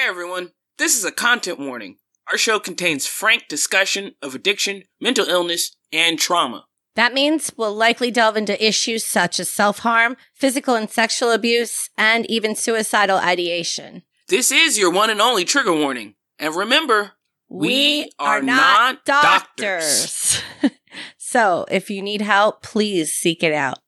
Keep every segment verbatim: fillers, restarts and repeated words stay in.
Hey everyone, this is a content warning. Our show contains frank discussion of addiction, mental illness, and trauma. That means we'll likely delve into issues such as self-harm, physical and sexual abuse, and even suicidal ideation. This is your one and only trigger warning. And remember, we, we are, are not, not doctors. doctors. So, if you need help, please seek it out.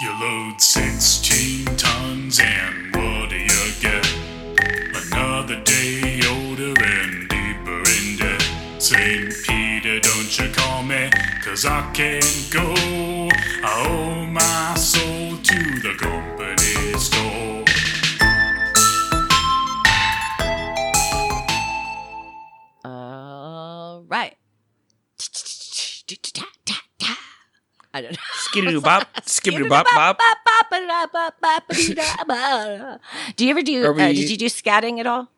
Your load sixteen tons, and what do you get? Another day older and deeper in debt. Saint Peter, don't you call me, cause I can't go. I owe my soul to the company store. All right. I don't know. Skididoo bop, skididoo bop, bop, bop. Do you ever do? Uh, did you do scatting at all?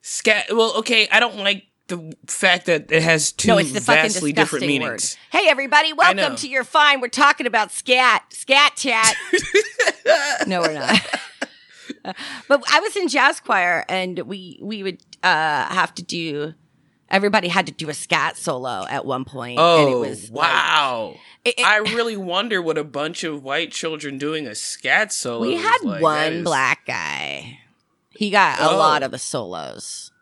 Scat. Well, okay. I don't like the fact that it has two no, it's the vastly different meanings. Word. Hey, everybody! Welcome to You're Fine. We're talking about scat, scat chat. No, we're not. But I was in jazz choir, and we we would uh, have to do. Everybody had to do a scat solo at one point. Oh, and it was wow. Like, it, it, I really wonder what a bunch of white children doing a scat solo We had like. one is... black guy. He got oh. a lot of the solos.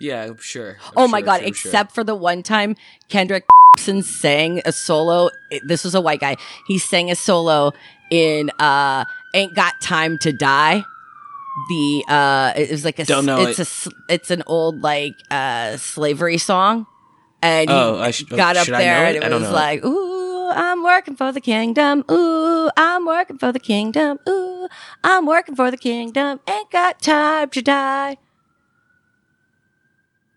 Yeah, I'm sure. I'm oh, sure, my God. Sure, except sure. for the one time Kendrick sang a solo. This was a white guy. He sang a solo in uh, Ain't Got Time to Die. The uh, it was like a Don't know it's it. a it's an old like uh slavery song, and oh, I sh- got up there it? and it was like, it. "Ooh, I'm working for the kingdom. Ooh, I'm working for the kingdom. Ooh, I'm working for the kingdom. Ain't got time to die."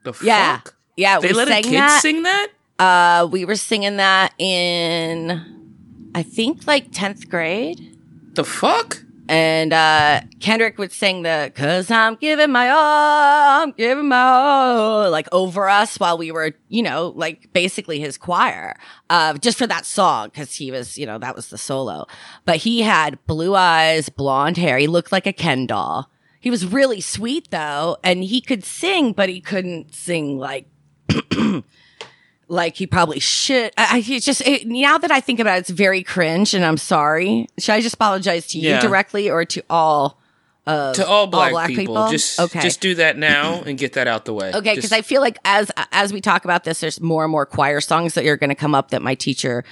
The yeah, fuck? yeah. They we let a kid that. sing that. Uh, we were singing that in, I think, like tenth grade. The fuck. And uh, Kendrick would sing the, cause I'm giving my all, I'm giving my all, like over us while we were, you know, like basically his choir, uh, just for that song. Cause he was, you know, that was the solo, but he had blue eyes, blonde hair. He looked like a Ken doll. He was really sweet though. And he could sing, but he couldn't sing like, like he probably should. I, I he just it, now that I think about it, it's very cringe, and I'm sorry. Should I just apologize to you yeah. directly or to all uh to all black, all black people. people? Just okay. just do that now and get that out the way. Okay, because I feel like as as we talk about this, there's more and more choir songs that are going to come up that my teacher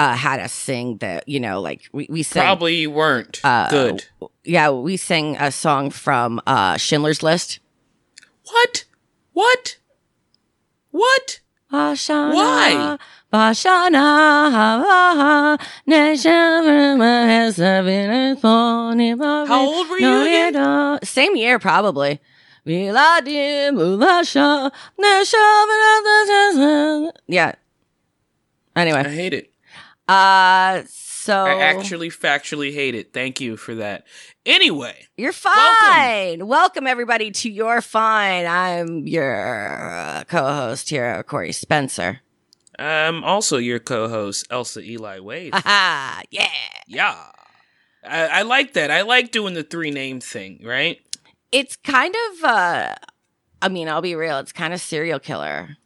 uh, had us sing. That you know, like we we sang, probably weren't uh, good. Yeah, we sang a song from uh, Schindler's List. What? What? What? Bashana, Why? Bashana, How old were you again? Same year, probably. Yeah. Anyway. I hate it. Uh, so. I actually factually hate it. Thank you for that. Anyway. You're fine. Welcome. welcome, everybody, to You're Fine. I'm your uh, co-host here, Corey Spencer. I'm also your co-host, Elsie Eli Wade. Ha Yeah. Yeah. I-, I like that. I like doing the three-name thing, right? It's kind of, uh, I mean, I'll be real. It's kind of serial killer.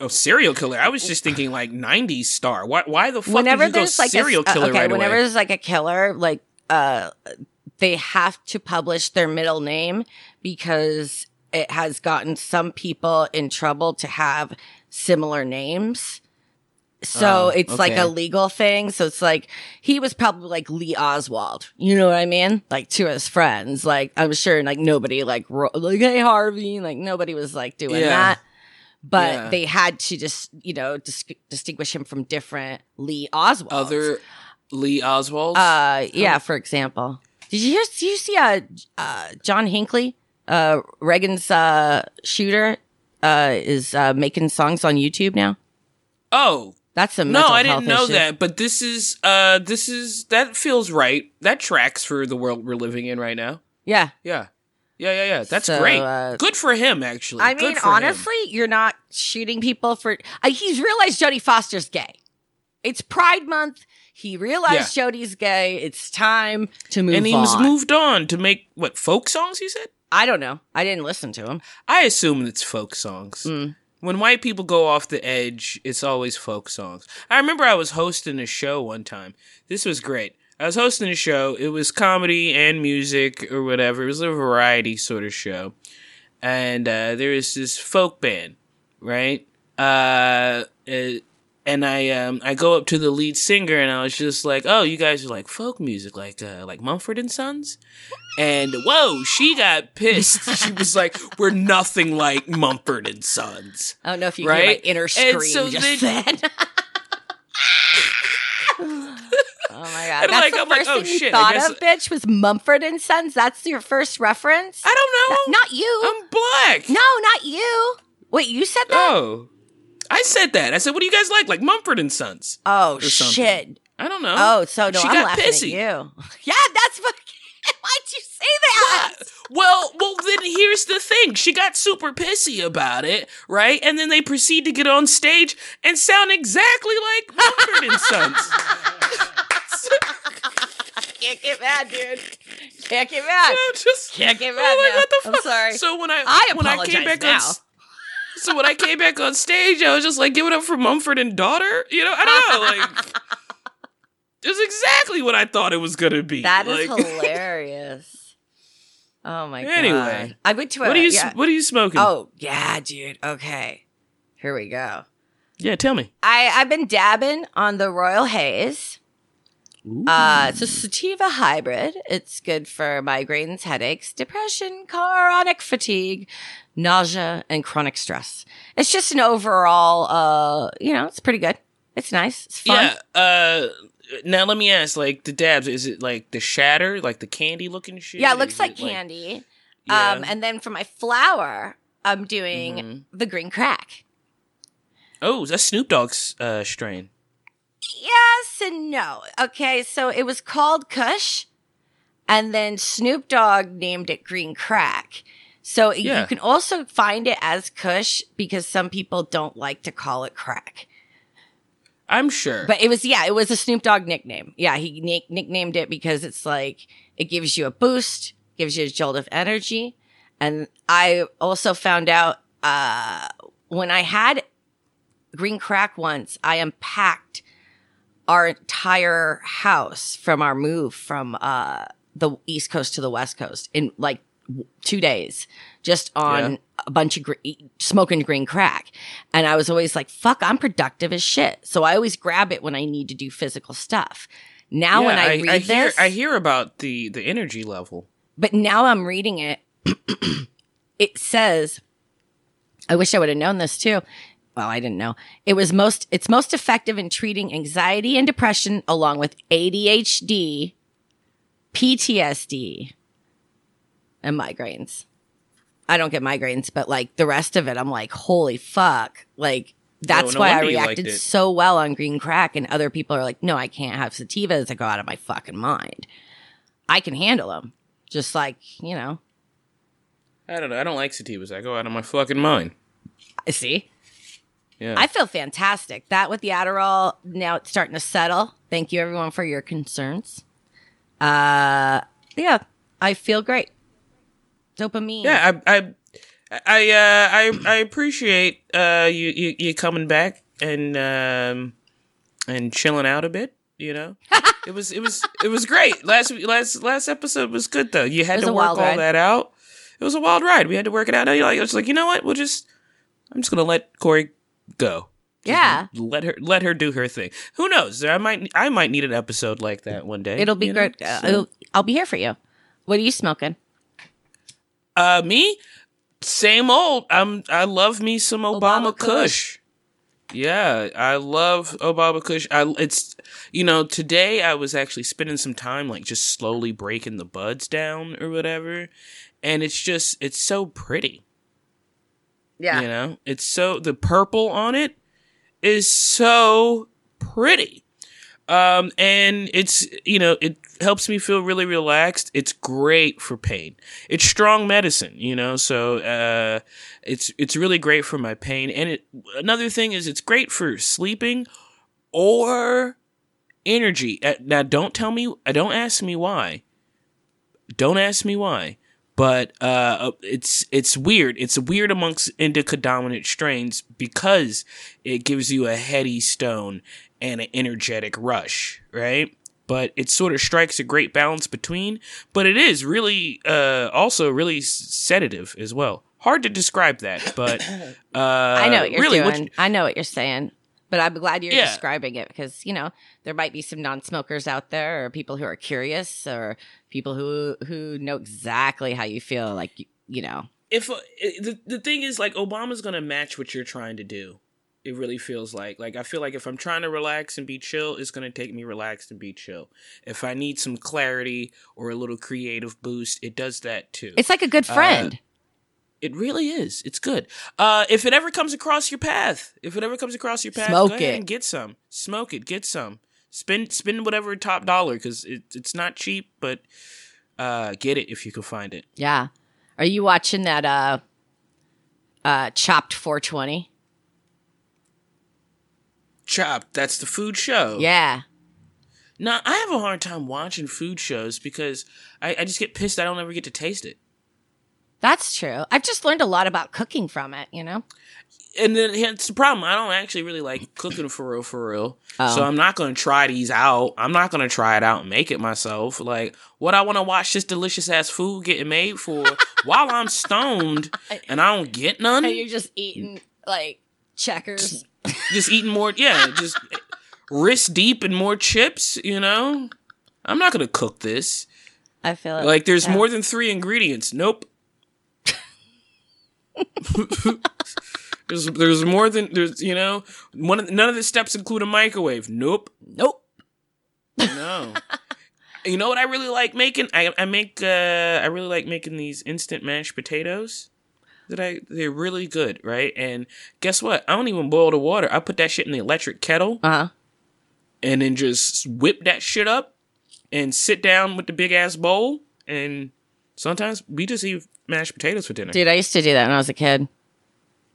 Oh, serial killer. I was just thinking, like, nineties star. Why Why the fuck whenever did you go like serial a, killer okay, right whenever away? There's, like, a killer, like, uh... they have to publish their middle name because it has gotten some people in trouble to have similar names. So oh, it's okay. like a legal thing. So it's like, he was probably like Lee Oswald. You know what I mean? Like to his friends. Like I'm sure like nobody like, ro- like hey Harvey, like nobody was like doing yeah. that. But yeah. they had to just, you know, dis- distinguish him from different Lee Oswalds. Other Lee Oswalds? Uh, yeah, oh. for example. Did you hear? Did you see uh, uh, John Hinckley, uh, Reagan's uh, shooter, uh, is uh, making songs on YouTube now? Oh, that's some mental health issue. No, I didn't know that. But this is uh, this is that feels right. That tracks for the world we're living in right now. Yeah, yeah, yeah, yeah, yeah. That's so, great. Uh, Good for him, actually. I mean, honestly, him. you're not shooting people for. Uh, he's realized Jodie Foster's gay. It's Pride Month. He realized yeah. Jodie's gay. It's time to move on. And he's on. moved on to make, what, folk songs, you said? I don't know. I didn't listen to him. I assume it's folk songs. Mm. When white people go off the edge, it's always folk songs. I remember I was hosting a show one time. This was great. I was hosting a show. It was comedy and music or whatever. It was a variety sort of show. And uh, there was this folk band, right? Uh... uh And I um I go up to the lead singer and I was just like, oh, you guys are like folk music, like uh, like Mumford and Sons, and whoa, she got pissed. She was like, we're nothing like Mumford and Sons. I don't know if you right? hear my inner scream and so just then. then. Oh my god! And That's like, the I'm first like, oh, thing you shit, thought guess... of, bitch, was Mumford and Sons. That's your first reference. I don't know. Not you. I'm black. No, not you. Wait, you said that? Oh. I said that. I said, what do you guys like? Like Mumford and Sons. Oh, shit. I don't know. Oh, so no, she I'm got laughing pissy. at you. Yeah, that's fucking... Why'd you say that? Yeah. Well, well, then here's the thing. She got super pissy about it, right? And then they proceed to get on stage and sound exactly like Mumford and Sons. Can't get mad, dude. Can't get mad. You know, just, Can't get mad, oh my God, the fuck? I'm sorry. So when I, I when I came back now. on... So when I came back on stage, I was just like, give it up for Mumford and Daughter. You know, I don't know. Like, it was exactly what I thought it was going to be. That like, is hilarious. Oh, my anyway, God. Anyway. I went to a... What are, you, yeah. what are you smoking? Oh, yeah, dude. Okay. Here we go. Yeah, tell me. I, I've been dabbing on the Royal Hayes. Uh, it's a sativa hybrid. It's good for migraines, headaches, depression, chronic fatigue, nausea, and chronic stress. It's just an overall, uh, you know, it's pretty good. It's nice. It's fun. Yeah. Uh, now let me ask, like the dabs, is it like the shatter, like the candy looking shit? Yeah, it looks like it candy. Like, yeah. Um, and then for my flower, I'm doing mm-hmm. the Green Crack. Oh, that's Snoop Dogg's uh, strain. Yes and no. Okay, so it was called Kush, and then Snoop Dogg named it Green Crack. So yeah. you can also find it as Kush because some people don't like to call it crack. I'm sure. But it was, yeah, it was a Snoop Dogg nickname. Yeah, he nick- nicknamed it because it's like, it gives you a boost, gives you a jolt of energy. And I also found out uh, when I had Green Crack once, I unpacked our entire house from our move from uh, the East Coast to the West Coast in like two days, just on yeah. a bunch of gr- smoking Green Crack. And I was always like, fuck, I'm productive as shit. So I always grab it when I need to do physical stuff. Now yeah, when I, I read I hear, this. I hear about the, the energy level. But now I'm reading it. It says, I wish I would have known this too. Well, I didn't know. It was most, it's most effective in treating anxiety and depression along with A D H D, P T S D, and migraines. I don't get migraines, but like the rest of it, I'm like, holy fuck. Like, that's no, no why I reacted so well on Green Crack. And other people are like, no, I can't have sativas. I go out of my fucking mind. I can handle them. Just like, you know. I don't know. I don't like sativas. I go out of my fucking mind. I see. Yeah. I feel fantastic. That with the Adderall, now it's starting to settle. Thank you, everyone, for your concerns. Uh, yeah, I feel great. Dopamine. Yeah, I, I, I, uh, I, I appreciate uh, you, you, you coming back and um, and chilling out a bit. You know, it was, it was, it was great. Last, last, last episode was good though. You had to work all ride. that out. It was a wild ride. We had to work it out. I was like, you know what? We'll just, I'm just gonna let Corey. Go, yeah. Just let her, let her do her thing. Who knows? I might, I might need an episode like that one day. It'll be great. Uh, so. it'll, I'll be here for you. What are you smoking? Uh, me, same old. I'm. I love me some Obama, Obama Kush. Kush. Yeah, I love Obama Kush. I. It's you know today I was actually spending some time like just slowly breaking the buds down or whatever, and it's just it's so pretty. Yeah. You know, it's so the purple on it is so pretty. Um, and it's, you know, it helps me feel really relaxed. It's great for pain. It's strong medicine, you know, so, uh, it's, it's really great for my pain. And it, another thing is it's great for sleeping or energy. Now, don't tell me, don't ask me why. Don't ask me why. But uh, it's it's weird. It's weird amongst indica dominant strains because it gives you a heady stone and an energetic rush, right? But it sort of strikes a great balance between. But it is really uh, also really sedative as well. Hard to describe that, but uh, I know what you're really, doing. What you- I know what you're saying. But I'm glad you're yeah. describing it because, you know, there might be some non-smokers out there or people who are curious or people who who know exactly how you feel, like, you know. If uh, the, the thing is, like, Obama's going to match what you're trying to do. It really feels like. Like, I feel like if I'm trying to relax and be chill, it's going to take me relaxed and be chill. If I need some clarity or a little creative boost, it does that, too. It's like a good friend. Uh, It really is. It's good. Uh, if it ever comes across your path, if it ever comes across your path, Smoke go ahead it. and get some. Smoke it. Get some. Spend spend whatever top dollar because it, it's not cheap, but uh, get it if you can find it. Yeah. Are you watching that uh, uh, Chopped four twenty? Chopped. That's the food show. Yeah. Now, I have a hard time watching food shows because I, I just get pissed I don't ever get to taste it. That's true. I've just learned a lot about cooking from it, you know? And then it's the problem. I don't actually really like cooking for real, for real. Oh. So I'm not going to try these out. I'm not going to try it out and make it myself. Like, what I want to watch this delicious-ass food getting made for while I'm stoned and I don't get none? And you're just eating, like, checkers. Just, just eating more, yeah, just wrist deep and more chips, you know? I'm not going to cook this. I feel it. Like, there's yeah. more than three ingredients. Nope. there's there's more than there's you know one of, none of the steps include a microwave. Nope. Nope. No. You know what I really like making? I I make uh, I really like making these instant mashed potatoes. That I they're really good, right? And guess what? I don't even boil the water. I put that shit in the electric kettle. Uh-huh. And then just whip that shit up and sit down with the big ass bowl. And sometimes we just eat mashed potatoes for dinner. Dude, I used to do that when I was a kid.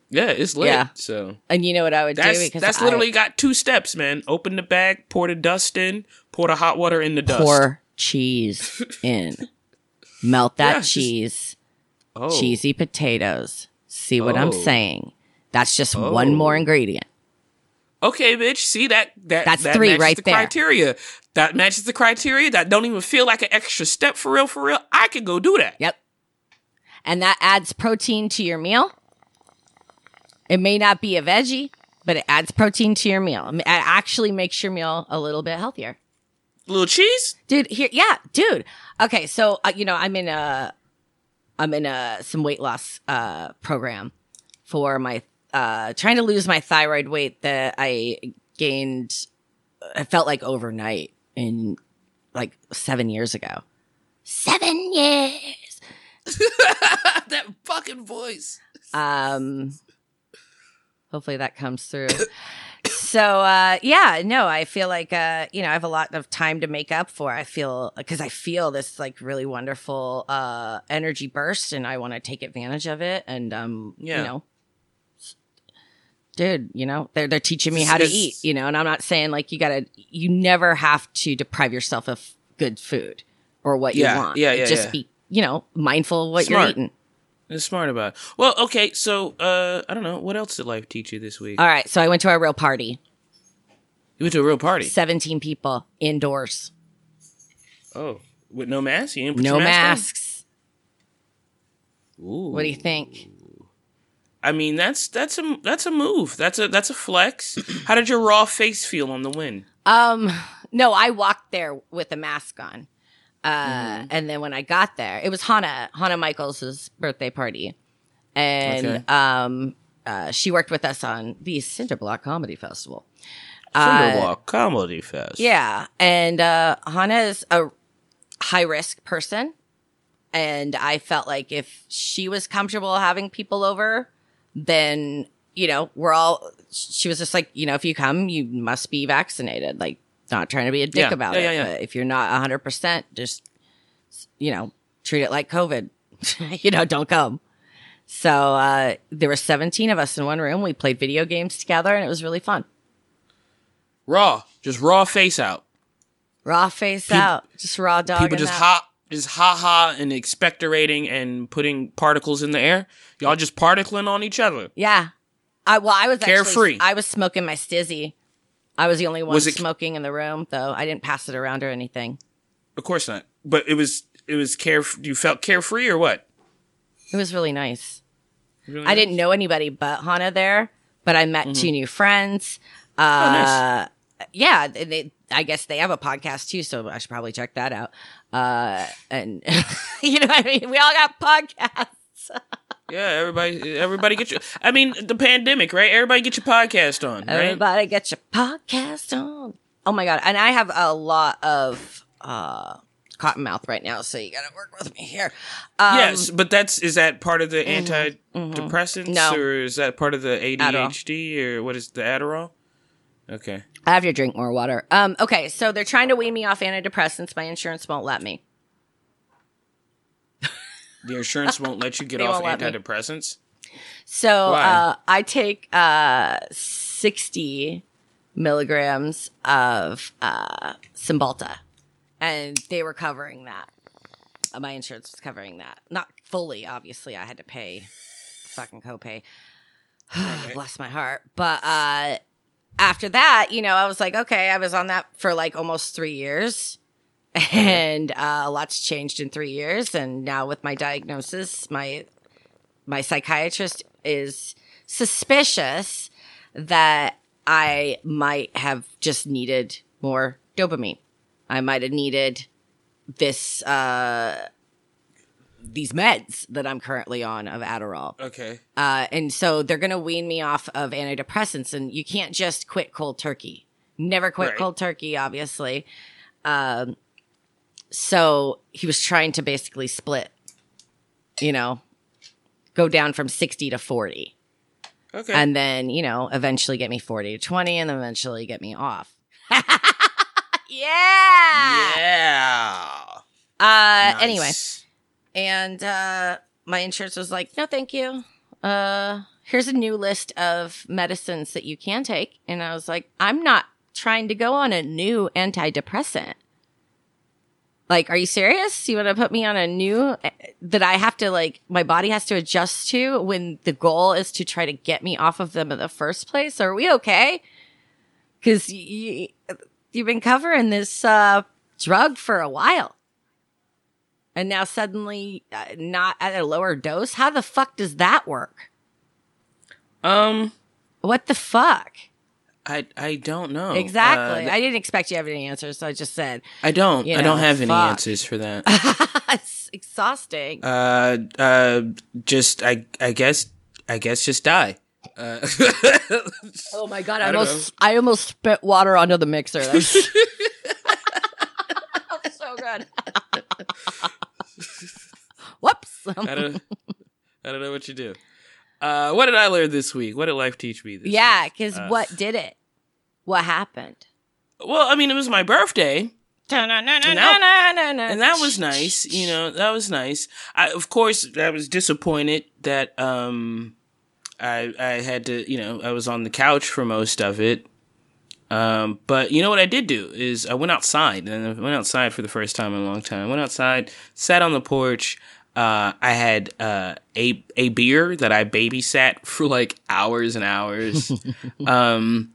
Yeah, it's lit. Yeah. So, and you know what I would that's, do? Because that's I, literally got two steps, man. Open the bag, pour the dust in, pour the hot water in the dust. Pour cheese in. Melt that yeah, cheese. Just, oh. Cheesy potatoes. See what oh. I'm saying? That's just oh. one more ingredient. Okay, bitch. See, that, that, that's that three matches right the there. criteria. That matches the criteria. That don't even feel like an extra step for real, for real. I could go do that. Yep. And that adds protein to your meal. It may not be a veggie, but it adds protein to your meal. It actually makes your meal a little bit healthier. Little cheese, dude. Here, yeah, dude. Okay, so uh, you know, I'm in a, I'm in a some weight loss uh, program for my uh, trying to lose my thyroid weight that I gained. I felt like overnight in like seven years ago. Seven years. That fucking voice. Um, hopefully that comes through. So, uh, yeah, no, I feel like, uh, you know, I have a lot of time to make up for. I feel because I feel this like really wonderful uh, energy burst and I want to take advantage of it. And, um, yeah. you know, dude, you know, they're, they're teaching me how to eat, you know, and I'm not saying like you gotta you never have to deprive yourself of good food or what yeah, you want. Yeah, yeah, Just yeah. be. You know, mindful of what smart. you're eating. It's smart about it. Well, okay, so, uh, I don't know. What else did life teach you this week? All right, so I went to a real party. You went to a real party? seventeen people, indoors. Oh, with no masks? You didn't put no your mask masks. On? Ooh. What do you think? I mean, that's that's a, that's a move. That's a, that's a flex. How did your raw face feel on the wind? Um, no, I walked there with a mask on. Uh, mm-hmm. And then when I got there, it was Hannah, Hannah Michaels' birthday party. And okay. um, uh, she worked with us on the Cinderblock Comedy Festival. Cinderblock uh, Comedy Fest. Yeah. And uh, Hannah is a high-risk person. And I felt like if she was comfortable having people over, then, you know, we're all – she was just like, you know, if you come, you must be vaccinated, like. Not trying to be a dick yeah, about yeah, it. Yeah, yeah. But if you're not one hundred percent, just, you know, treat it like COVID. You know, don't come. So uh, there were seventeen of us in one room. We played video games together, and it was really fun. Raw. Just raw face out. Raw face people, out. Just raw dog. People just out. ha just ha ha and expectorating and putting particles in the air. Y'all just particling on each other. Yeah. I well I was carefree. Actually, I was smoking my stizzy. I was the only one was it, smoking in the room, though. I didn't pass it around or anything. Of course not. But it was it was carefree. You felt carefree or what? It was really nice. Really I nice. didn't know anybody but Hannah there, but I met mm-hmm. two new friends. Uh, oh, nice. Yeah, they, I guess they have a podcast too, so I should probably check that out. Uh, and you know what I mean? We all got podcasts. Yeah, everybody, everybody get your. I mean, the pandemic, right? Everybody get your podcast on. Right? Everybody get your podcast on. Oh my god! And I have a lot of. Uh, Cottonmouth right now, so you gotta work with me here. Um, yes, but that's is that part of the mm-hmm, antidepressants, mm-hmm. No. Or is that part of the A D H D, Adderall. Or what is the Adderall? Okay, I have to drink more water. Um, okay, so they're trying to wean me off antidepressants. My insurance won't let me. The insurance won't let you get off antidepressants. So uh, I take uh, sixty milligrams of uh, Cymbalta. And they were covering that. My insurance was covering that. Not fully, obviously. I had to pay fucking copay. Okay. Bless my heart. But uh, after that, you know, I was like, okay, I was on that for like almost three years. And uh, lots changed in three years. And now with my diagnosis, my my psychiatrist is suspicious that I might have just needed more dopamine. I might have needed this, uh, these meds that I'm currently on of Adderall. Okay. Uh, and so they're going to wean me off of antidepressants, and you can't just quit cold turkey. Never quit right. cold turkey, obviously. Um, so he was trying to basically split, you know, go down from sixty to forty. Okay. And then, you know, eventually get me forty to twenty and eventually get me off. Yeah. Yeah. Uh, nice. Anyway, and uh, my insurance was like, "No, thank you. Uh, here's a new list of medicines that you can take." And I was like, "I'm not trying to go on a new antidepressant. Like, are you serious? You want to put me on a new that I have to like my body has to adjust to when the goal is to try to get me off of them in the first place? Are we okay? Because you." You've been covering this uh, drug for a while. And now suddenly uh, not at a lower dose. How the fuck does that work? Um. What the fuck? I I don't know. Exactly. Uh, th- I didn't expect you to have any answers, so I just said. I don't. You know, I don't have fuck. any answers for that. It's exhausting. Uh, uh, just, I, I guess, I guess just die. Uh, oh my god! I, I almost know. I almost spit water onto the mixer. That's, that's so good. Whoops! I don't. I don't know what you do. Uh, what did I learn this week? What did life teach me this week? Yeah, because uh, what did it? What happened? Well, I mean, it was my birthday. And that, and that was nice. You know, that was nice. I, of course, I was disappointed that. Um, I, I had to, you know, I was on the couch for most of it. Um, but you know what I did do is I went outside, and I went outside for the first time in a long time. I went outside, sat on the porch. Uh, I had uh, a a beer that I babysat for like hours and hours. um,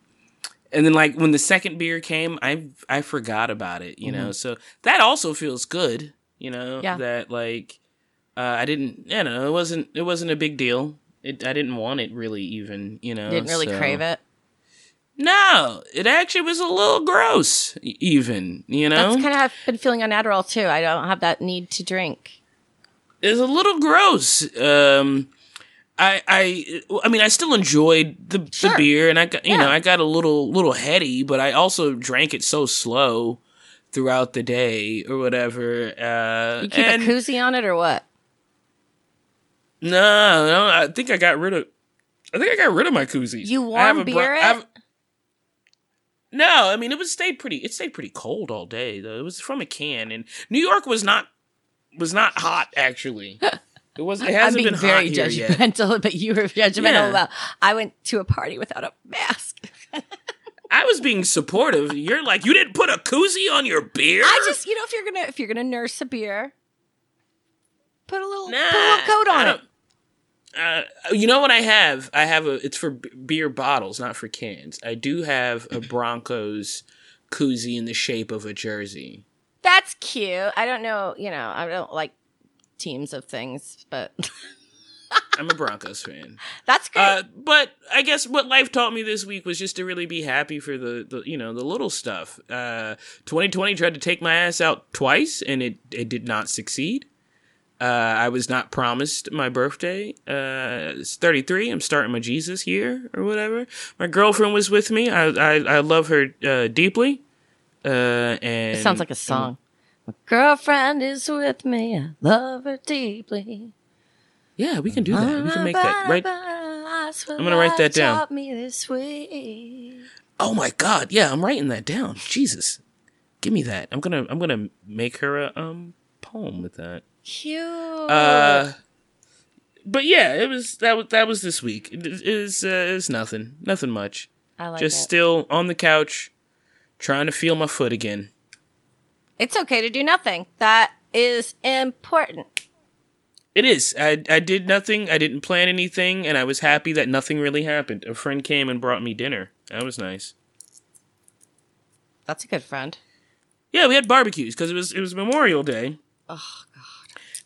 and then like when the second beer came, I I forgot about it, you mm-hmm. know. So that also feels good, you know, yeah. that like uh, I didn't, you know, it wasn't it wasn't a big deal. It, I didn't want it really even, you know. Didn't really so. crave it? No. It actually was a little gross even, you know. That's kind of how I've been feeling on Adderall, too. I don't have that need to drink. It's a little gross. Um, I I, I mean, I still enjoyed the, sure. the beer, and I got, you yeah. know, I got a little little heady, but I also drank it so slow throughout the day or whatever. Uh, you keep and- a koozie on it or what? No, no, I think I got rid of. I think I got rid of my koozies. You warm beer bro- it? I've, no, I mean it was stayed pretty. It stayed pretty cold all day though. It was from a can, and New York was not was not hot actually. It was. It hasn't been hot here yet. I'm being very judgmental, but you were judgmental. Yeah. About I went to a party without a mask. I was being supportive. You're like, you didn't put a koozie on your beer? I just, you know, if you're gonna if you're gonna nurse a beer, put a little, nah, put a little coat on it. Uh, you know what I have? I have a. It's for b- beer bottles, not for cans. I do have a Broncos koozie in the shape of a jersey. That's cute. I don't know. You know, I don't like teams of things, but I'm a Broncos fan. That's great. Uh, but I guess what life taught me this week was just to really be happy for the, the you know, the little stuff. Uh, twenty twenty tried to take my ass out twice, and it it did not succeed. Uh, I was not promised my birthday. Uh, it's thirty-three. I'm starting my Jesus year or whatever. My girlfriend was with me. I I, I love her uh, deeply. Uh, and it sounds like a song. Um, my girlfriend is with me. I love her deeply. Yeah, we can do that. We can make that. Right. I'm gonna write that down. Oh my God! Yeah, I'm writing that down. Jesus, give me that. I'm gonna I'm gonna make her a um poem with that. Cute. Uh, but yeah, it was that was that was this week. It is it, uh, it's nothing, nothing much. I like just it. Still on the couch, trying to feel my foot again. It's okay to do nothing. That is important. It is. I I did nothing. I didn't plan anything, and I was happy that nothing really happened. A friend came and brought me dinner. That was nice. That's a good friend. Yeah, we had barbecues because it was it was Memorial Day. Oh God.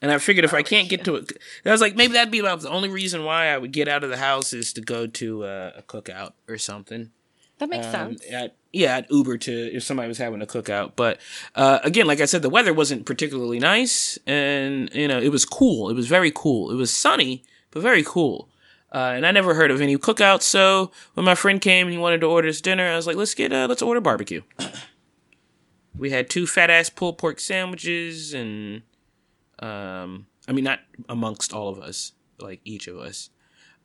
And I figured if I can't get to it, I was like, maybe that'd be about the only reason why I would get out of the house is to go to uh, a cookout or something. That makes um, sense. I'd, yeah, I'd Uber to if somebody was having a cookout. But uh, again, like I said, the weather wasn't particularly nice, and you know, it was cool. It was very cool. It was sunny, but very cool. Uh, and I never heard of any cookouts. So when my friend came and he wanted to order his dinner, I was like, let's get, uh, let's order barbecue. We had two fat ass pulled pork sandwiches and. Um, I mean, not amongst all of us, like each of us,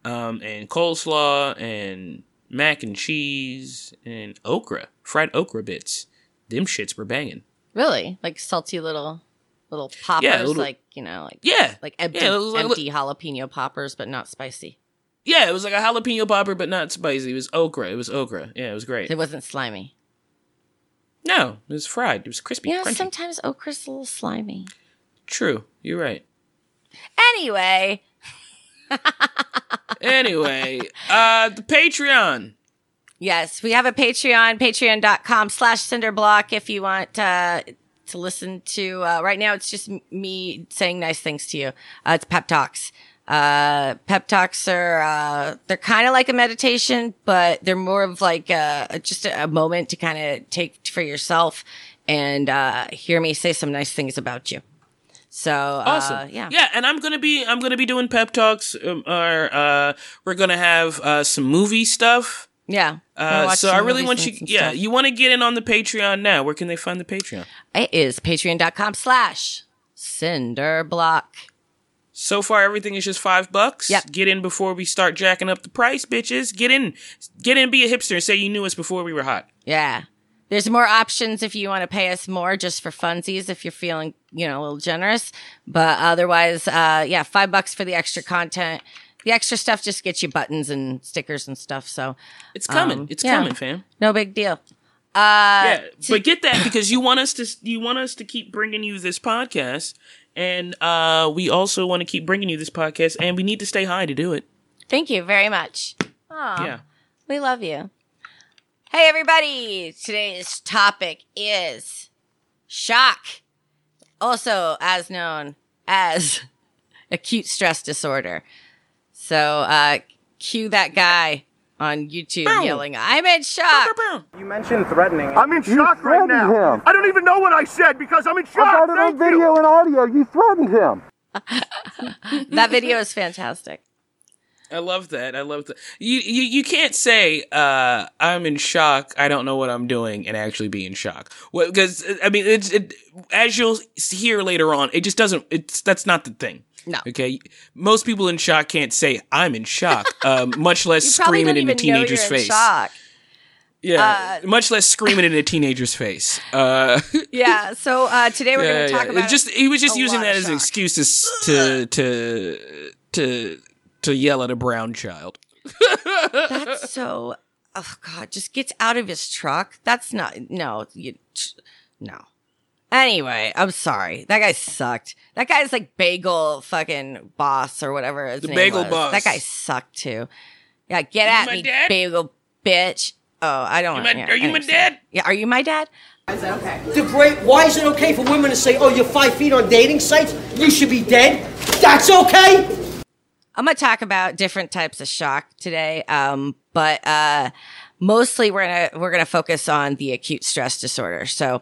um, and coleslaw and mac and cheese and okra, fried okra bits. Them shits were banging. Really? Like salty little, little poppers, yeah, little, like, you know, like, yeah, like empty, yeah, like, empty jalapeno poppers, but not spicy. Yeah. It was like a jalapeno popper, but not spicy. It was okra. It was okra. Yeah. It was great. It wasn't slimy. No, it was fried. It was crispy. Yeah. You know, sometimes okra's a little slimy. True, you're right. Anyway. anyway, uh, the Patreon. Yes, we have a Patreon, patreon.com slash Cinderblock if you want uh, to listen to. Uh, right now, it's just me saying nice things to you. Uh, it's pep talks. Uh, pep talks are, uh, they're kind of like a meditation, but they're more of like a, just a, a moment to kind of take for yourself and uh, hear me say some nice things about you. So uh, awesome. yeah, yeah, and I'm gonna be I'm gonna be doing pep talks. Um, or uh, we're gonna have uh, some movie stuff. Yeah. Uh, so I really want you. Yeah, stuff. You want to get in on the Patreon now. Where can they find the Patreon? It is patreon.com slash Cinderblock. So far, everything is just five bucks. Yep. Get in before we start jacking up the price, bitches. Get in, get in, be a hipster and say you knew us before we were hot. Yeah. There's more options if you want to pay us more just for funsies, if you're feeling, you know, a little generous. But otherwise, uh, yeah, five bucks for the extra content. The extra stuff just gets you buttons and stickers and stuff. So it's coming. Um, it's yeah. coming, fam. No big deal. Uh, yeah, but get that because you want us to you want us to keep bringing you this podcast, and uh, we also want to keep bringing you this podcast, and we need to stay high to do it. Thank you very much. Aww, yeah, we love you. Hey, everybody. Today's topic is shock, also as known as acute stress disorder. So uh, cue that guy on YouTube Boom. yelling, I'm in shock. You mentioned threatening. I'm in you shock right now. Him. I don't even know what I said because I'm in shock. I got it on video you. and audio. You threatened him. That video is fantastic. I love that. I love that. You you, you can't say, uh, I'm in shock, I don't know what I'm doing, and actually be in shock. Well, because, I mean, it's it, as you'll hear later on, it just doesn't, it's that's not the thing. No. Okay? Most people in shock can't say, I'm in shock, uh, much less scream it in a teenager's face. In shock. Yeah, uh, much less screaming in a teenager's face. Uh, yeah, so uh, today we're yeah, going to talk yeah. about it just, He was just using that as an excuse to... to, to to yell at a brown child. That's so oh God, just gets out of his truck. That's not, no, you, no. Anyway, I'm sorry. That guy sucked. That guy's like bagel fucking boss or whatever his the name bagel was. Boss. That guy sucked too. Yeah, get at me, dad? Bagel bitch. Oh, I don't know. Yeah, are you my dad? Yeah, are you my dad? Is that okay? The great, why is it okay for women to say, oh, you're five feet on dating sites? You should be dead. That's okay. I'm going to talk about different types of shock today, um, but uh, mostly we're going to we're gonna focus on the acute stress disorder. So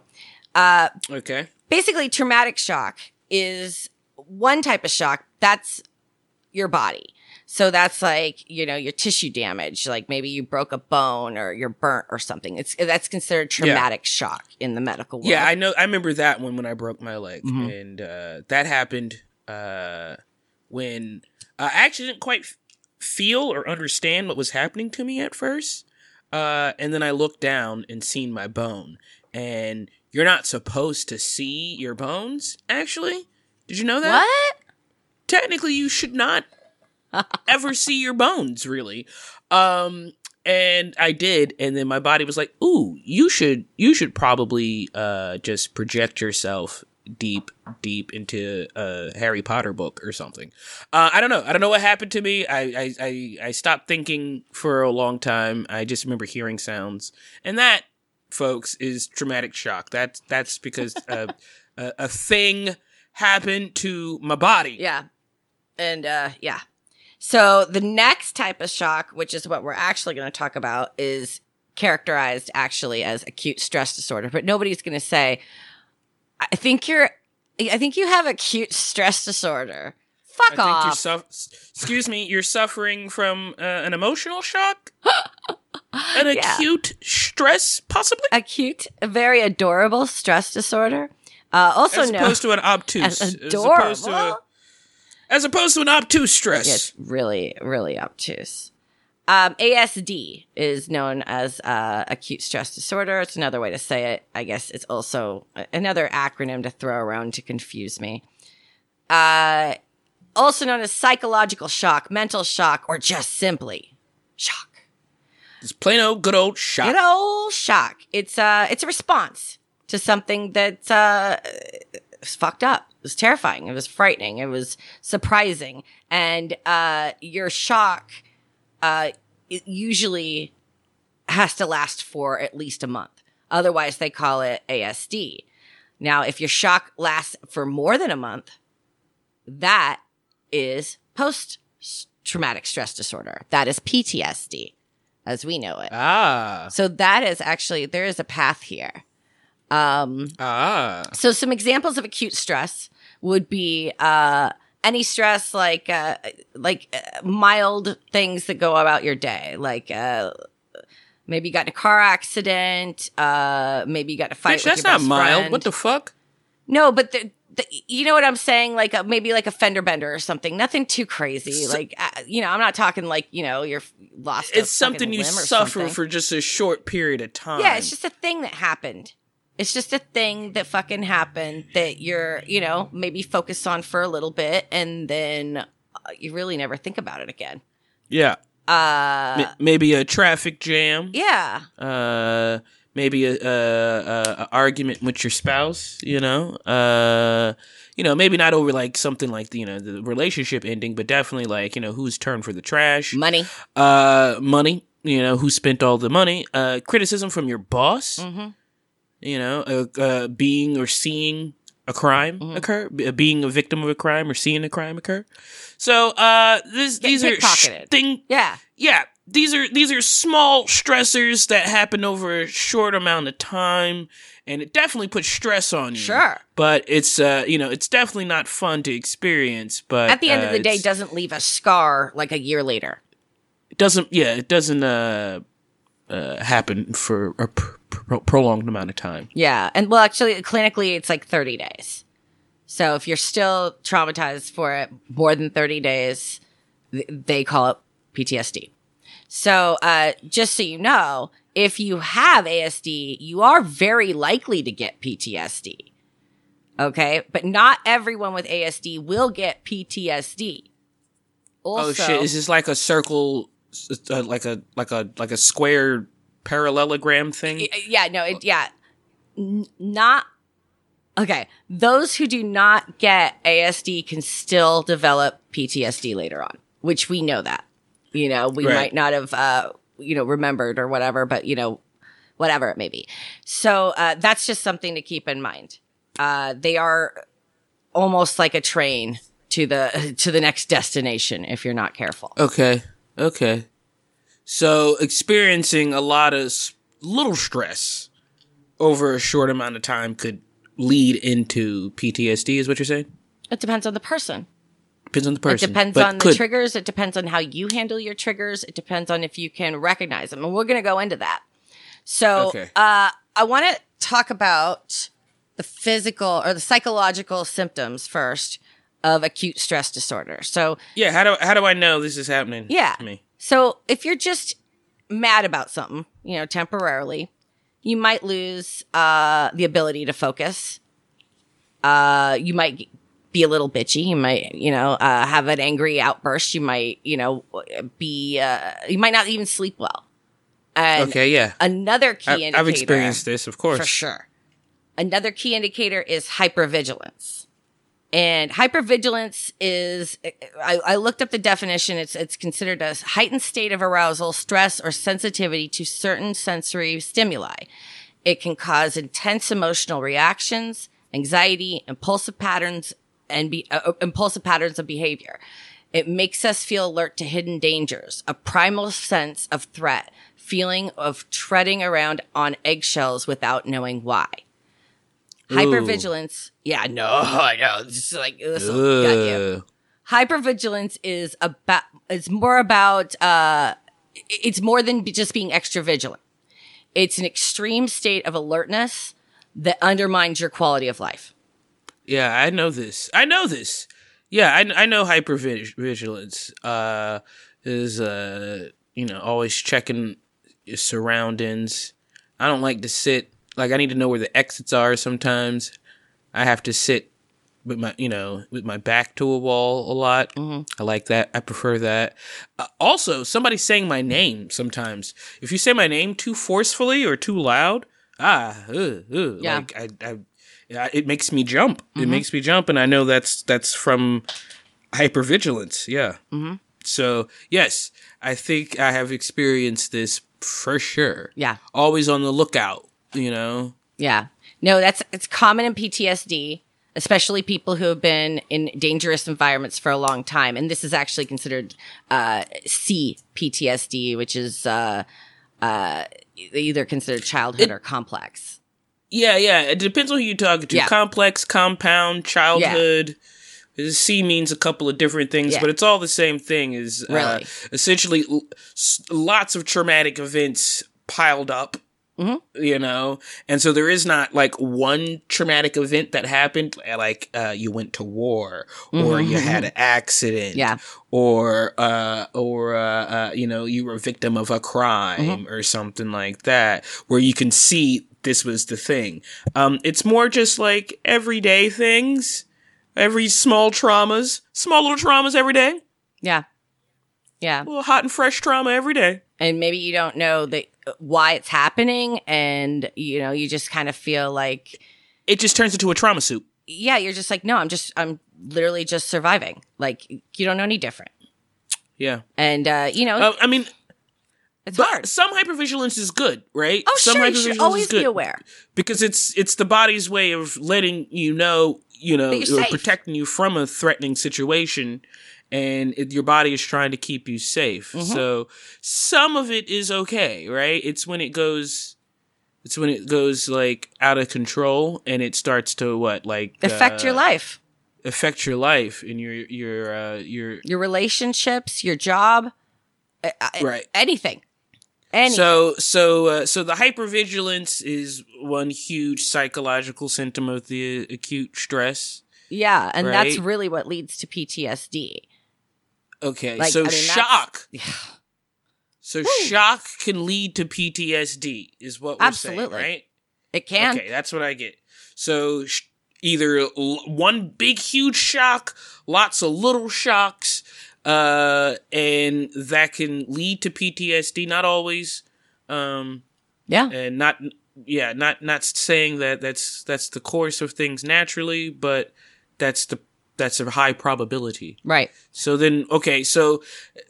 uh, okay. Basically, traumatic shock is one type of shock. That's your body. So that's like, you know, your tissue damage, like maybe you broke a bone or you're burnt or something. It's that's considered traumatic yeah. shock in the medical world. Yeah, I know. I remember that one when I broke my leg, mm-hmm. and uh, that happened uh, when uh, I actually didn't quite f- feel or understand what was happening to me at first, uh, and then I looked down and seen my bone. And you're not supposed to see your bones. Actually, did you know that? What? Technically, you should not. ever see your bones, really. Um, and I did, and then my body was like, ooh, you should you should probably uh, just project yourself deep, deep into a Harry Potter book or something. Uh, I don't know. I don't know what happened to me. I, I, I, I stopped thinking for a long time. I just remember hearing sounds. And that, folks, is traumatic shock. That, that's because uh, a, a thing happened to my body. Yeah. And, uh, yeah. So the next type of shock, which is what we're actually going to talk about, is characterized actually as acute stress disorder. But nobody's going to say, I think you're, I think you have acute stress disorder. Fuck I off. Think you're su- excuse me, you're suffering from uh, an emotional shock? An yeah. acute stress, possibly? Acute, a very adorable stress disorder. Uh, also as opposed no, to an obtuse. As adorable. As opposed to a, As opposed to an obtuse stress. Yes, really, really obtuse. Um, A S D is known as uh, acute stress disorder. It's another way to say it. I guess it's also another acronym to throw around to confuse me. Uh, also known as psychological shock, mental shock, or just simply shock. It's plain old good old shock. Good old shock. It's, uh, it's a response to something that's uh, it's fucked up. It was terrifying. It was frightening. It was surprising. And uh, your shock uh, it usually has to last for at least a month. Otherwise, they call it A S D. Now, if your shock lasts for more than a month, that is post-traumatic stress disorder. That is P T S D, as we know it. Ah. So that is actually, there is a path here. Um, ah. So some examples of acute stress would be uh, any stress like uh, like uh, mild things that go about your day, like uh, maybe you got in a car accident, uh, maybe you got a fight. Bitch, with that's your best not mild. Friend. What the fuck? No, but the, the, you know what I'm saying? Like uh, maybe like a fender bender or something. Nothing too crazy. So, like uh, you know, I'm not talking like you know you're lost. It's something you suffer something. For just a short period of time. Yeah, it's just a thing that happened. It's just a thing that fucking happened that you're, you know, maybe focused on for a little bit and then you really never think about it again. Yeah. Uh, M- maybe a traffic jam. Yeah. Uh, maybe a, a, a argument with your spouse, you know, uh, you know, maybe not over like something like the, you know, the relationship ending, but definitely like, you know, who's turned for the trash. Money. Uh, money. You know, who spent all the money. Uh, criticism from your boss. Mm-hmm. You know, uh, uh, being or seeing a crime mm-hmm. occur, B- being a victim of a crime or seeing a crime occur. So uh, this, these are sh- thing. Yeah, yeah. These are these are small stressors that happen over a short amount of time, and it definitely puts stress on you. Sure, but it's uh, you know, it's definitely not fun to experience. But at the end uh, of the day, doesn't leave a scar like a year later. It doesn't. Yeah, it doesn't. Uh, Uh, happen for a pr- pr- prolonged amount of time. Yeah. And well, actually, clinically, it's like thirty days. So if you're still traumatized for it more than thirty days, th- they call it P T S D. So uh, just so you know, if you have A S D, you are very likely to get P T S D. Okay. But not everyone with A S D will get P T S D. Also, oh, shit. Is this like a circle... uh, like a like a like a square parallelogram thing? Yeah, no, it, yeah, N- not. Okay, those who do not get A S D can still develop P T S D later on, which we know that. You know, we right. might not have, uh, you know, remembered or whatever, but, you know, whatever it may be. So uh, that's just something to keep in mind. Uh, they are almost like a train to the to the next destination if you're not careful. Okay, okay. So experiencing a lot of little stress over a short amount of time could lead into P T S D is what you're saying? It depends on the person. Depends on the person. It depends on the triggers. It depends on how you handle your triggers. It depends on if you can recognize them. And we're going to go into that. So okay. uh, I want to talk about the physical or the psychological symptoms first of acute stress disorder. So yeah, how do how do I know this is happening yeah. to me? So if you're just mad about something, you know, temporarily, you might lose uh, the ability to focus. Uh, you might be a little bitchy. You might, you know, uh, have an angry outburst. You might, you know, be, uh, you might not even sleep well. And okay, yeah. Another key I, indicator. I've experienced this, of course. For sure. Another key indicator is hypervigilance. And hypervigilance is, I, I looked up the definition. It's, it's considered a heightened state of arousal, stress, or sensitivity to certain sensory stimuli. It can cause intense emotional reactions, anxiety, impulsive patterns, and be, uh, impulsive patterns of behavior. It makes us feel alert to hidden dangers, a primal sense of threat, feeling of treading around on eggshells without knowing why. Ooh. Hypervigilance. Yeah, no, I know. Just like this will hypervigilance is about. It's more about. Uh, it's more than just being extra vigilant. It's an extreme state of alertness that undermines your quality of life. Yeah, I know this. I know this. Yeah, I, I know hypervigilance uh, is uh, you know, always checking your surroundings. I don't like to sit. Like, I need to know where the exits are sometimes. I have to sit with my, you know, with my back to a wall a lot. Mm-hmm. I like that. I prefer that. Uh, also, somebody saying my name sometimes. If you say my name too forcefully or too loud, ah, ugh, ugh, yeah. like, I, I, I, it makes me jump. Mm-hmm. It makes me jump, and I know that's that's from hypervigilance, yeah. Mm-hmm. So, yes, I think I have experienced this for sure. Yeah. Always on the lookout. You know? Yeah. No, that's, it's common in P T S D, especially people who have been in dangerous environments for a long time. And this is actually considered, uh, C P T S D, which is, uh, uh, either considered childhood it, or complex. Yeah. Yeah. It depends on who you talk to. Yeah. Complex, compound, childhood. Yeah. C means a couple of different things, yeah. but it's all the same thing is, really? uh, essentially l- lots of traumatic events piled up. Mm-hmm. You know, and so there is not like one traumatic event that happened, like uh, you went to war or mm-hmm. you had an accident yeah. or, uh, or uh, uh, you know, you were a victim of a crime mm-hmm. or something like that where you can see this was the thing. Um, it's more just like everyday things, every small traumas, small little traumas every day. Yeah. Yeah. A little hot and fresh trauma every day. And maybe you don't know that why it's happening, and you know, you just kind of feel like it just turns into a trauma soup. Yeah, you're just like, no, I'm just, I'm literally just surviving. Like you don't know any different. Yeah, and uh, you know, uh, I mean, it's but hard. Some hypervigilance is good, right? Oh, some sure, you should always be aware because it's it's the body's way of letting you know, you know, or protecting you from a threatening situation. And it, your body is trying to keep you safe. Mm-hmm. So some of it is okay, right? It's when it goes, it's when it goes like out of control and it starts to what, like affect uh, your life, affect your life and your your uh, your your relationships, your job, uh, right? Anything. Anything. So so uh, so the hypervigilance is one huge psychological symptom of the acute stress. Yeah, and right? That's really what leads to P T S D. Okay, like, so I mean, shock. Yeah. So Ooh. shock can lead to P T S D is what we're Absolutely. saying, right? It can. Okay, that's what I get. So sh- either l- one big, huge shock, lots of little shocks, Uh, and that can lead to P T S D. Not always. Um, yeah. And not, yeah, not, not saying that that's, that's the course of things naturally, but that's the, that's a high probability. Right. So then, okay. So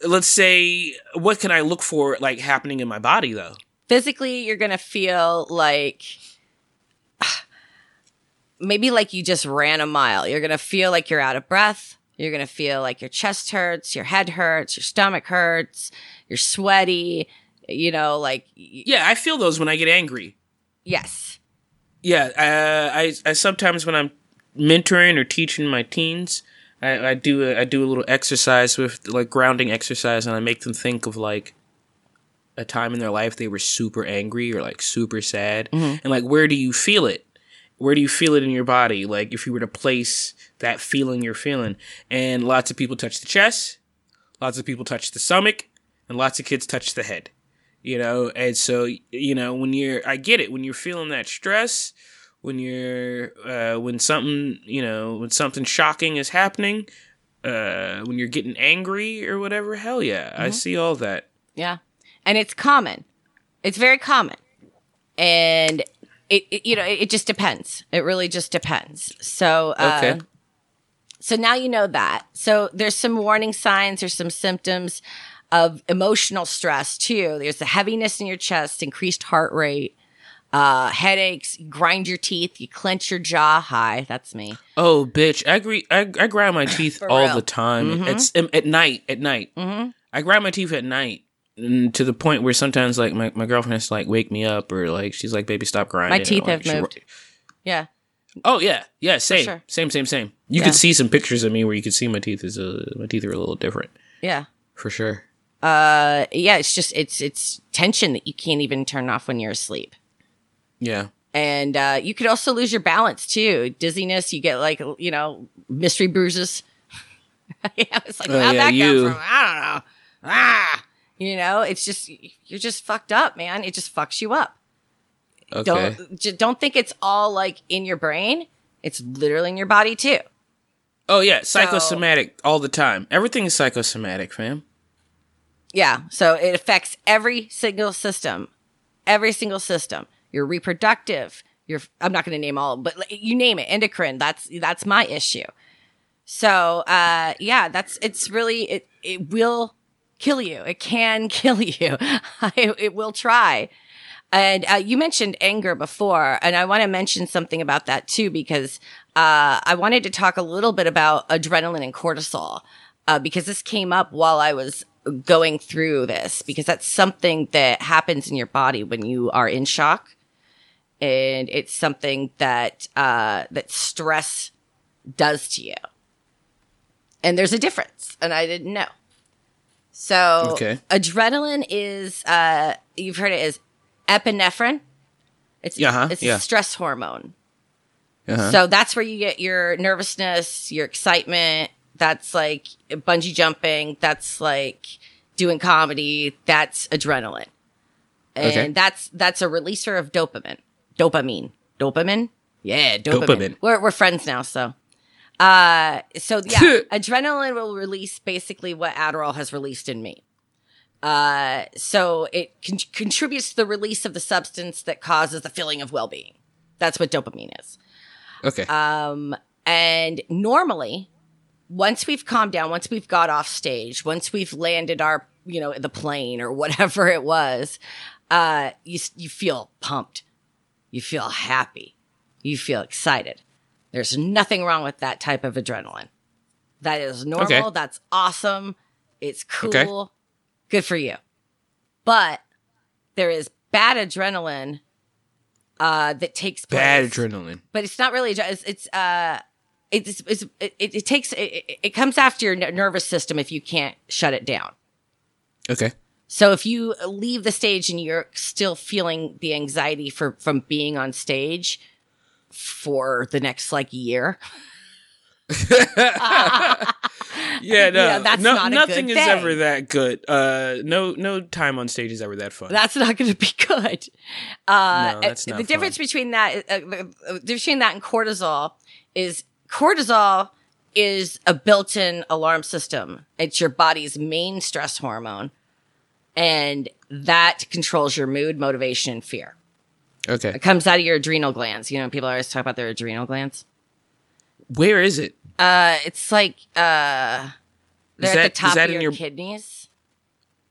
let's say, what can I look for like happening in my body though? Physically, you're going to feel like, maybe like you just ran a mile. You're going to feel like you're out of breath. You're going to feel like your chest hurts, your head hurts, your stomach hurts, you're sweaty, you know, like... Yeah, I feel those when I get angry. Yes. Yeah, uh, I I sometimes when I'm mentoring or teaching my teens, I, I do a, I do a little exercise with, like, grounding exercise, and I make them think of, like, a time in their life they were super angry or, like, super sad. Mm-hmm. And, like, where do you feel it? Where do you feel it in your body? Like, if you were to place that feeling you're feeling. And lots of people touch the chest. Lots of people touch the stomach. And lots of kids touch the head. You know? And so, you know, when you're... I get it. When you're feeling that stress, when you're... Uh, when something, you know, when something shocking is happening, uh, when you're getting angry or whatever, hell yeah. Mm-hmm. I see all that. Yeah. And it's common. It's very common. And... It, it, you know, it, it just depends. It really just depends. So, uh, okay. So now you know that. So there's some warning signs or some symptoms of emotional stress too. There's the heaviness in your chest, increased heart rate, uh, headaches, you grind your teeth, you clench your jaw high. That's me. Oh, bitch. I agree. I, I grind my teeth all real. the time. Mm-hmm. It's um, at night, at night. Mm-hmm. I grind my teeth at night. And to the point where sometimes, like, my, my girlfriend has to, like, wake me up or, like, she's like, baby, stop grinding. My teeth or, like, have moved. Ro- yeah. Oh, yeah. Yeah, same. Sure. Same, same, same. You yeah. could see some pictures of me where you could see my teeth is a, my teeth are a little different. Yeah. For sure. Uh, yeah, it's just, it's, it's tension that you can't even turn off when you're asleep. Yeah. And, uh, you could also lose your balance, too. Dizziness, you get, like, you know, mystery bruises. Yeah, it's like, oh, how'd yeah, that you... come from? I don't know. Ah! You know, it's just, you're just fucked up, man. It just fucks you up. Okay. Don't, just don't think it's all like in your brain. It's literally in your body too. Oh yeah. Psychosomatic so, all the time. Everything is psychosomatic, fam. Yeah. So it affects every single system, every single system, your reproductive, your, I'm not going to name all of them, but you name it, endocrine. That's, that's my issue. So, uh, yeah, that's, it's really, it, it will kill you. It can kill you. it, it will try. And uh, you mentioned anger before, and I want to mention something about that too, because uh, I wanted to talk a little bit about adrenaline and cortisol, uh, because this came up while I was going through this, because that's something that happens in your body when you are in shock. And it's something that uh, that stress does to you. And there's a difference, and I didn't know. So okay. Adrenaline is, uh, you've heard it as epinephrine. It's, uh-huh, it's yeah. a stress hormone. Uh-huh. So that's where you get your nervousness, your excitement. That's like bungee jumping. That's like doing comedy. That's adrenaline. And okay. that's, that's a releaser of dopamine, dopamine, dopamine. Yeah. Dopamine. dopamine. We're, we're friends now. So. Uh, so yeah, adrenaline will release basically what Adderall has released in me. Uh, so it con- contributes to the release of the substance that causes the feeling of well-being. That's what dopamine is. Okay. Um, and normally once we've calmed down, once we've got off stage, once we've landed our, you know, the plane or whatever it was, uh, you, you feel pumped, you feel happy, you feel excited. There's nothing wrong with that type of adrenaline. That is normal. Okay. That's awesome. It's cool. Okay. Good for you. But there is bad adrenaline uh, that takes place. Bad adrenaline. But it's not really. It's, it's uh, it's, it's it, it takes it, it comes after your nervous system if you can't shut it down. Okay. So if you leave the stage and you're still feeling the anxiety for from being on stage. For the next like year. yeah, no, you know, that's no not nothing is thing. ever that good. Uh, no, no time on stage is ever that fun. That's not going to be good. Uh, no, that's not the fun. difference between that, uh, between that and cortisol is cortisol is a built-in alarm system. It's your body's main stress hormone, and that controls your mood, motivation, and fear. Okay. It comes out of your adrenal glands. You know, people always talk about their adrenal glands. Where is it? Uh, it's like uh, they're that, at the top of your, your kidneys.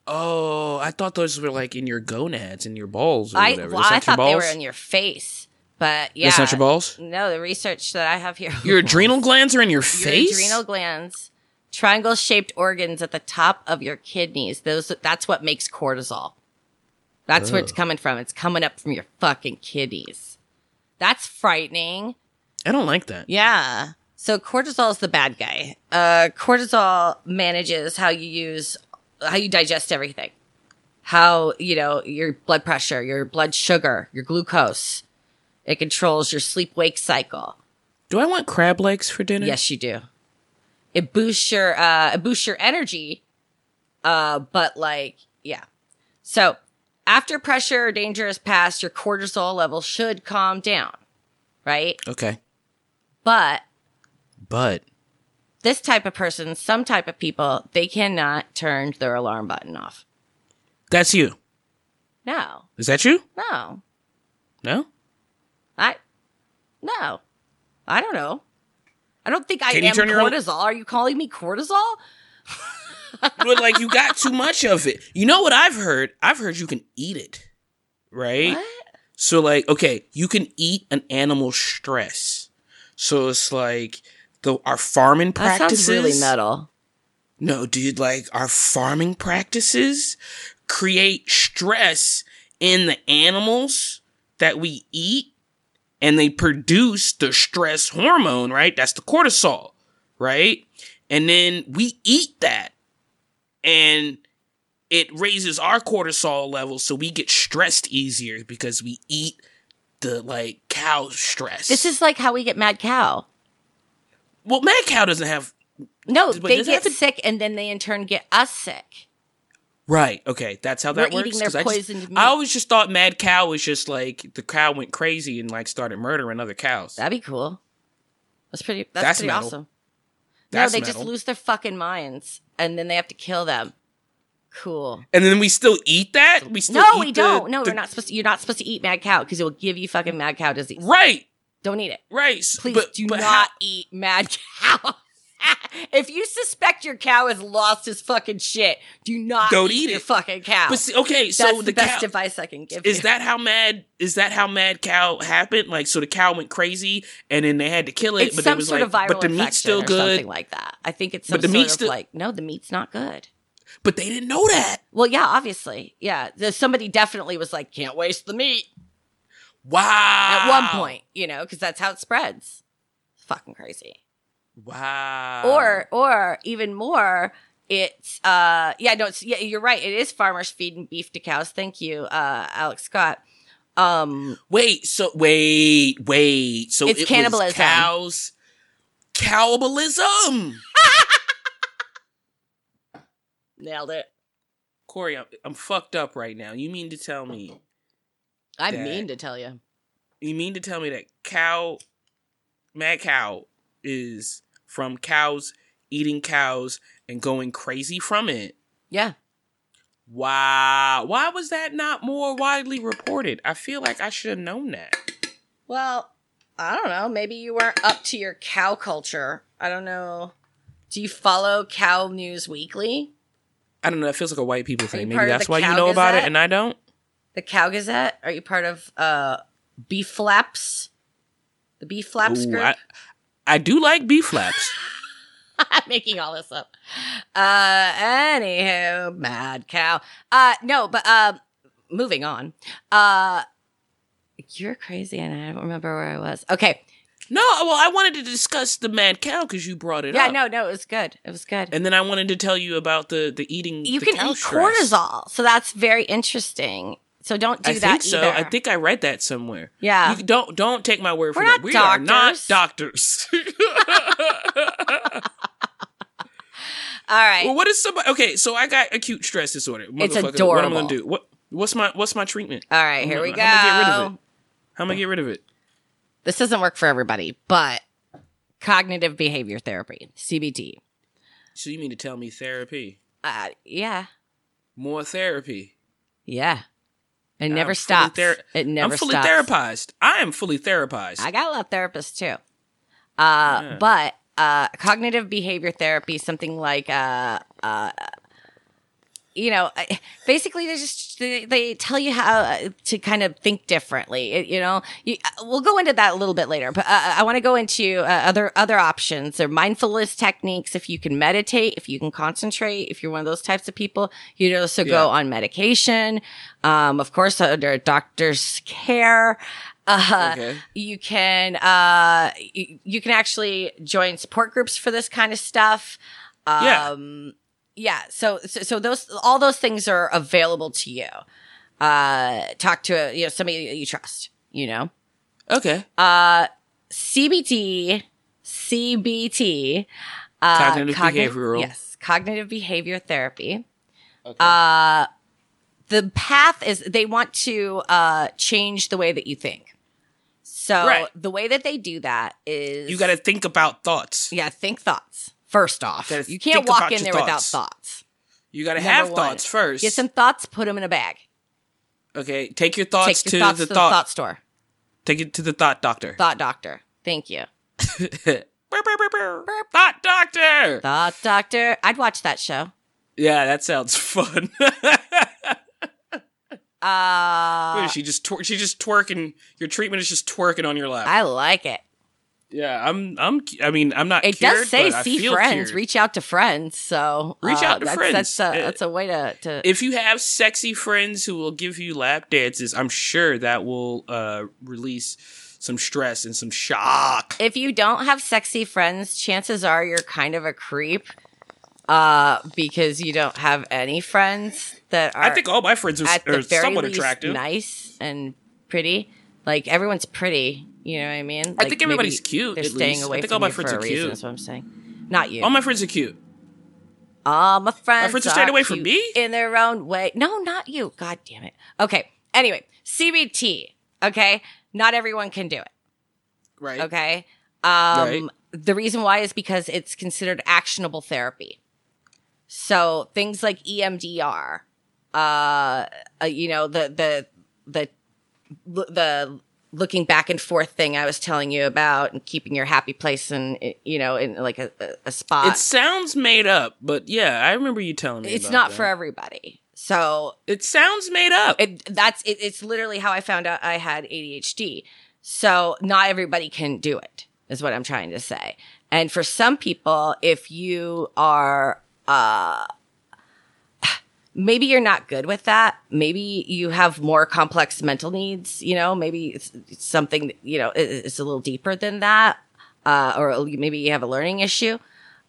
Oh, I thought those were like in your gonads, in your balls or I, whatever. Well, I thought balls? They were in your face. But yeah. That's not your balls? No, the research that I have here. Your adrenal glands are in your face? Your adrenal glands, triangle-shaped organs at the top of your kidneys. Those, that's what makes cortisol. That's oh. where it's coming from. It's coming up from your fucking kidneys. That's frightening. I don't like that. Yeah. So cortisol is the bad guy. Uh, cortisol manages how you use, how you digest everything. How, you know, your blood pressure, your blood sugar, your glucose. It controls your sleep-wake cycle. Do I want crab legs for dinner? Yes, you do. It boosts your, uh, it boosts your energy. Uh, but like, yeah. So after pressure or danger has passed, your cortisol level should calm down. Right? Okay. But. But. This type of person, some type of people, they cannot turn their alarm button off. That's you. No. Is that you? No. No? I. No. I don't know. I don't think I Can am cortisol. Own- Are you calling me cortisol? But like you got too much of it. You know what I've heard? I've heard you can eat it. Right? What? So like, okay, you can eat an animal's stress. So it's like the our farming practices. That sounds really metal. No, dude, like our farming practices create stress in the animals that we eat, and they produce the stress hormone, right? That's the cortisol, right? And then we eat that, and it raises our cortisol levels, so we get stressed easier because we eat the, like, cow stress. This is like how we get mad cow. Well, mad cow doesn't have... No, wait, they get sick, and then they in turn get us sick. Right, okay, that's how that We're works. Eating their poisoned I, just, meat. I always just thought mad cow was just, like, the cow went crazy and, like, started murdering other cows. That'd be cool. That's pretty, that's that's pretty awesome. That's no, they metal. Just lose their fucking minds, and then they have to kill them. Cool. And then we still eat that? We still No, eat we don't. The, no, the... We're not supposed to, you're not supposed to eat mad cow because it will give you fucking mad cow disease. Right. Don't eat it. Right. Please but, do but not how... eat mad cow. If you suspect your cow has lost his fucking shit, do not don't eat, eat your it. Fucking cow. But see, okay, so that's the, the best cow... advice I can give is you. Is that how mad is that how mad cow happened? Like so the cow went crazy and then they had to kill it, it's but some it was sort like of viral but the meat's still good. Or something like that. I think it's some sort of still... like no, the meat's not good. But they didn't know that. Well, yeah, obviously. Yeah. Somebody definitely was like, can't waste the meat. Wow. At one point, you know, because that's how it spreads. It's fucking crazy. Wow. Or or even more, it's, uh, yeah, no, it's, yeah, you're right. It is farmers feeding beef to cows. Thank you, uh, Alex Scott. Um, wait, so, wait, wait. So it's it cannibalism. Was cows. Cannibalism. Nailed it. Corey, I'm, I'm fucked up right now. You mean to tell me... I mean to tell you. You mean to tell me that cow... Mad cow is from cows eating cows and going crazy from it? Yeah. Wow. Why was that not more widely reported? I feel like I should have known that. Well, I don't know. Maybe you weren't up to your cow culture. I don't know. Do you follow Cow News Weekly? I don't know. That feels like a white people thing. Maybe that's why you know about it and I don't. The Cow Gazette? Are you part of uh, Beef Flaps? The Beef Flaps Ooh, group? I, I do like Beef Flaps. I'm making all this up. Uh, anywho, mad cow. Uh, no, but uh, moving on. Uh, you're crazy and I don't remember where I was. Okay. No, well, I wanted to discuss the mad cow because you brought it yeah, up. Yeah, no, no, it was good. It was good. And then I wanted to tell you about the, the eating You the can cow eat stress. Cortisol, so that's very interesting. So don't do I that think so. Either. I think I read that somewhere. Yeah. You don't don't take my word for it. We doctors. Are not doctors. All right. Well, what is somebody... Okay, so I got acute stress disorder. It's adorable. What am I going to do? What, what's, my, what's my treatment? All right, here I'm, we I'm, go. How am I going to get rid of it? How am I going to get rid of it? This doesn't work for everybody, but Cognitive behavior therapy, C B T. So you mean to tell me therapy? Uh, yeah. More therapy. Yeah. It I'm never stops. Thera- it never stops. I'm fully stops. therapized. I am fully therapized. I got a lot of therapists too. Uh, yeah. But uh, cognitive behavior therapy, something like, uh, uh, you know, basically they just they, they tell you how to kind of think differently. It, you know, you, we'll go into that a little bit later. But uh, I want to go into uh, other other options. They're mindfulness techniques. If you can meditate, if you can concentrate, if you're one of those types of people, you'd also yeah. go on medication. Um, of course, under a doctor's care. Uh, okay. You can uh, you, you can actually join support groups for this kind of stuff. Um, yeah, yeah. So, so so those all those things are available to you. Uh, talk to a, you know somebody that you trust. You know. Okay. Uh, C B T, C B T, uh, cognitive cogn- behavioral. Yes, cognitive behavior therapy. Okay. Uh, the path is they want to uh, change the way that you think. So right. the way that they do that is... You got to think about thoughts. Yeah, think thoughts, first off. You, you can't walk in there thoughts. without thoughts. You got to have one. thoughts first. Get some thoughts, put them in a bag. Okay, take your thoughts, take your to, thoughts the to the thought, thought store. Take it to the thought doctor. Thought doctor. Thank you. Thought doctor! Thought doctor. I'd watch that show. Yeah, that sounds fun. Uh, Wait, she just twer- she just twerking. Your treatment is just twerking on your lap. I like it. Yeah, I'm. I'm. I mean, I'm not. It cured, does say see friends. Cured. Reach out to friends. So reach uh, out to that's, friends. That's a, that's a way to, to. If you have sexy friends who will give you lap dances, I'm sure that will uh, release some stress and some shock. If you don't have sexy friends, chances are you're kind of a creep. Uh, because you don't have any friends that are. I think all my friends are, at the are very somewhat least attractive, nice and pretty. Like everyone's pretty, you know what I mean? Like, I think everybody's cute. They're at staying least. away I think from all my you friends for are a cute. reason. That's what I'm saying. Not you. All my friends are cute. All my friends. My friends are staying away from me in their own way. No, not you. God damn it. Okay. Anyway, C B T. Okay. Not everyone can do it. Right. Okay. Um. Right. The reason why is because it's considered actionable therapy. So things like E M D R, uh, uh, you know, the the the the looking back and forth thing I was telling you about, and keeping your happy place in, you know, in like a, a spot. It sounds made up, but yeah, I remember you telling me. It's about not that. for everybody. So it sounds made up. It, that's it, it's literally how I found out I had A D H D. So not everybody can do it, is what I'm trying to say. And for some people, if you are Uh, maybe you're not good with that. Maybe you have more complex mental needs, you know, maybe it's, it's something, you know, it, it's a little deeper than that. Uh, or maybe you have a learning issue.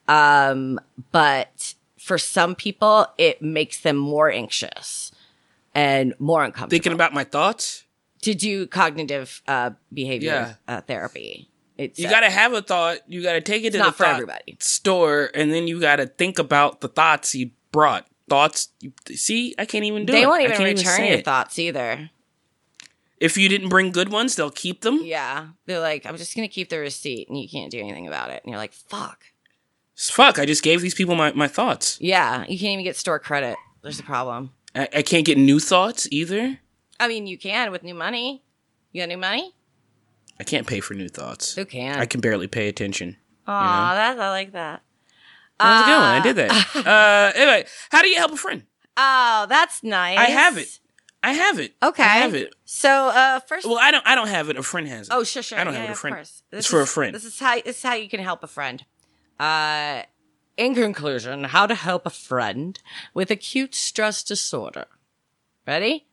Um, but for some people, it makes them more anxious and more uncomfortable. Thinking about my thoughts? To do cognitive, uh, behavior, yeah. uh, therapy. It's you got to have a thought. You got to take it to the thought store, and then you got to think about the thoughts you brought. Thoughts. You, see, I can't even do it. They won't even return your thoughts either. If you didn't bring good ones, they'll keep them? Yeah. They're like, I'm just going to keep the receipt, and you can't do anything about it. And you're like, fuck. Fuck, I just gave these people my, my thoughts. Yeah, you can't even get store credit. There's a problem. I, I can't get new thoughts either? I mean, you can with new money. You got new money? I can't pay for new thoughts. Who can? I can barely pay attention. Aw, you know? that's I like that. How's uh, it going? I did that. uh, anyway, how do you help a friend? Oh, that's nice. I have it. I have it. Okay. I have it. So uh, first, well, I don't. I don't have it. A friend has it. Oh, sure, sure. I don't yeah, have yeah, it. A friend. Of course. This it's is, for a friend. This is how. This is how you can help a friend. Uh, in conclusion, how to help a friend with acute stress disorder. Ready?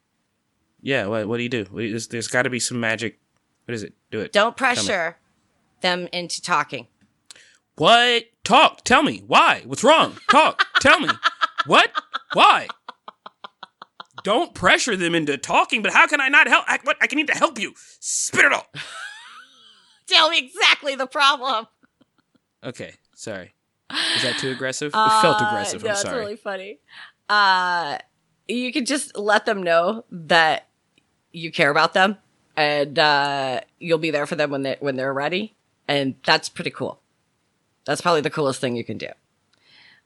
Yeah. What? What do you do? There's, there's got to be some magic. What is it? Do it. Don't pressure them into talking. What? Talk. Tell me. Why? What's wrong? Talk. Tell me. What? Why? Don't pressure them into talking, but how can I not help? I, what? I can need to help you. Spit it all. Tell me exactly the problem. Okay. Sorry. Is that too aggressive? Uh, it felt aggressive. No, I'm sorry. That's really funny. Uh, you can just let them know that you care about them. And uh, you'll be there for them when they when they're ready, and that's pretty cool. That's probably the coolest thing you can do.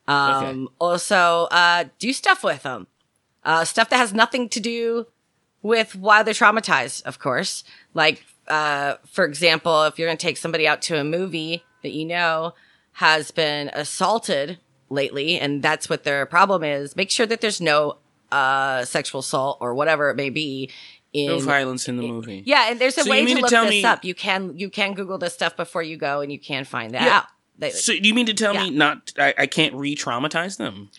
Um, okay. Also, uh, do stuff with them. Uh, stuff that has nothing to do with why they're traumatized, of course. Like, uh, for example, if you're going to take somebody out to a movie that you know has been assaulted lately, and that's what their problem is, make sure that there's no uh, sexual assault or whatever it may be. In, no violence in the movie. Yeah, and there's a so way to, to look this me- up. You can you can Google this stuff before you go, and you can find that yeah. out. They, so you mean to tell yeah. me not? I, I can't re-traumatize them.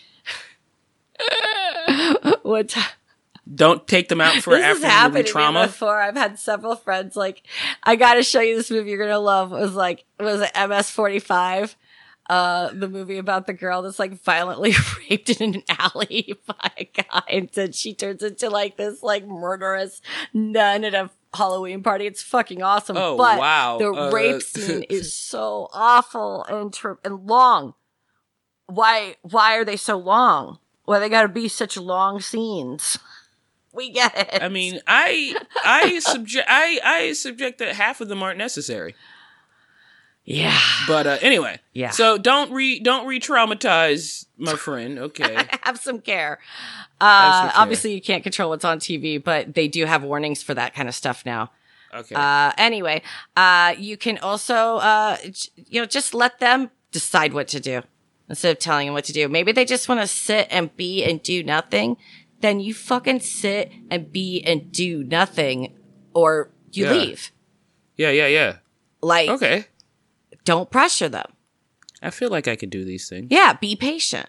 What? T- Don't take them out for this after happened to trauma. Me before I've had several friends like, I got to show you this movie you're gonna love. It was like it was M S forty-five, uh, the movie about the girl that's like violently raped in an alley by a guy, and then she turns into like this like murderous nun at a Halloween party. It's fucking awesome. Oh, but wow. The uh, rape scene is so awful and ter- and long. Why? Why are they so long? Why they got to be such long scenes? We get it. I mean, I I subject I I subject that half of them aren't necessary. Yeah. But uh, anyway. Yeah. So don't re don't re-traumatize my friend. Okay. Have some care. Uh, have some care. Obviously, you can't control what's on T V, but they do have warnings for that kind of stuff now. Okay. Uh, anyway, uh, you can also uh, j- you know just let them decide what to do instead of telling them what to do. Maybe they just want to sit and be and do nothing. Then you fucking sit and be and do nothing, or you yeah. leave. Yeah, yeah, yeah. Like, okay. Don't pressure them. I feel like I could do these things. Yeah, be patient.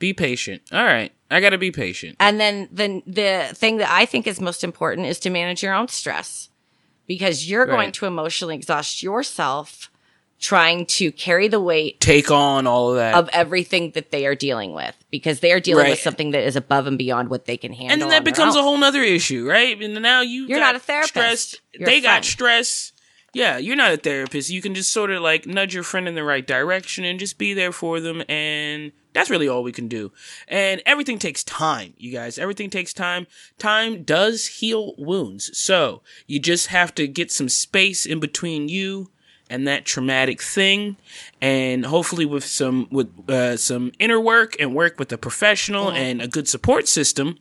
Be patient. All right. I got to be patient. And then the, the thing that I think is most important is to manage your own stress, because you're right. going to emotionally exhaust yourself trying to carry the weight, take on all of that, of everything that they are dealing with, because they are dealing right. with something that is above and beyond what they can handle. And then that becomes a whole nother issue, right? And now you you're got not a therapist. Stressed. You're they got stress. Yeah, you're not a therapist. You can just sort of like nudge your friend in the right direction and just be there for them. And that's really all we can do. And everything takes time, you guys. Everything takes time. Time does heal wounds. So you just have to get some space in between you and that traumatic thing, and hopefully with some with uh, some inner work and work with a professional yeah. and a good support system,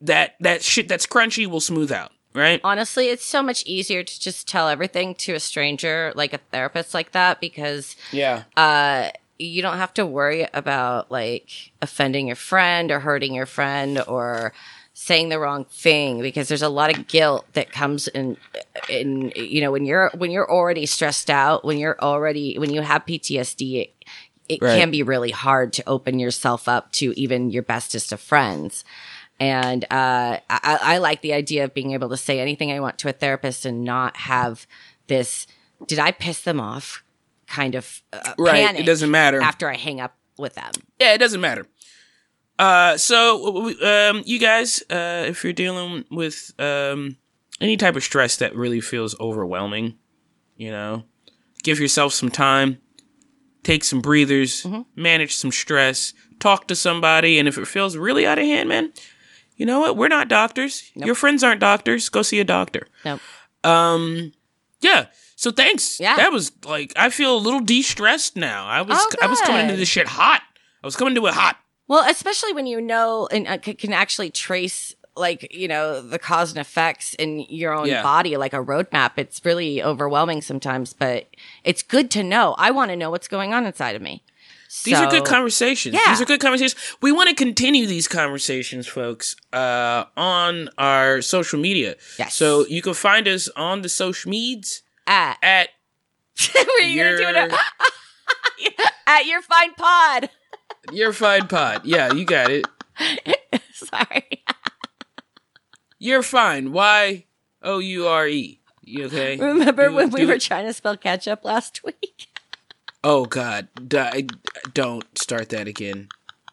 that that shit that's crunchy will smooth out, right? Honestly, it's so much easier to just tell everything to a stranger, like a therapist like that, because yeah, uh, you don't have to worry about like offending your friend or hurting your friend or saying the wrong thing, because there's a lot of guilt that comes in, in, you know, when you're, when you're already stressed out, when you're already, when you have P T S D, it, it right. can be really hard to open yourself up to even your bestest of friends. And, uh, I, I like the idea of being able to say anything I want to a therapist and not have this, did I piss them off kind of uh, right. panic. It doesn't matter after I hang up with them. Yeah. It doesn't matter. Uh, so, um, you guys, uh, if you're dealing with, um, any type of stress that really feels overwhelming, you know, give yourself some time, take some breathers, mm-hmm. manage some stress, talk to somebody. And if it feels really out of hand, man, you know what? We're not doctors. Nope. Your friends aren't doctors. Go see a doctor. Nope. Um, yeah. So thanks. Yeah. That was like, I feel a little de-stressed now. I was, oh, I was coming into this shit hot. I was coming to it hot. Well, especially when you know and uh, c- can actually trace, like, you know, the cause and effects in your own yeah. body, like a roadmap. It's really overwhelming sometimes, but it's good to know. I want to know what's going on inside of me. These so, are good conversations. Yeah. These are good conversations. We want to continue these conversations, folks, uh, on our social media. Yes. So you can find us on the social meds at... at were you your... going to do it? At Your Fine Pod. Your Fine Pod. Yeah, you got it. Sorry. You're fine. Y O U R E. You okay? Remember do, when we were it? trying to spell ketchup last week? Oh, God. D- don't start that again.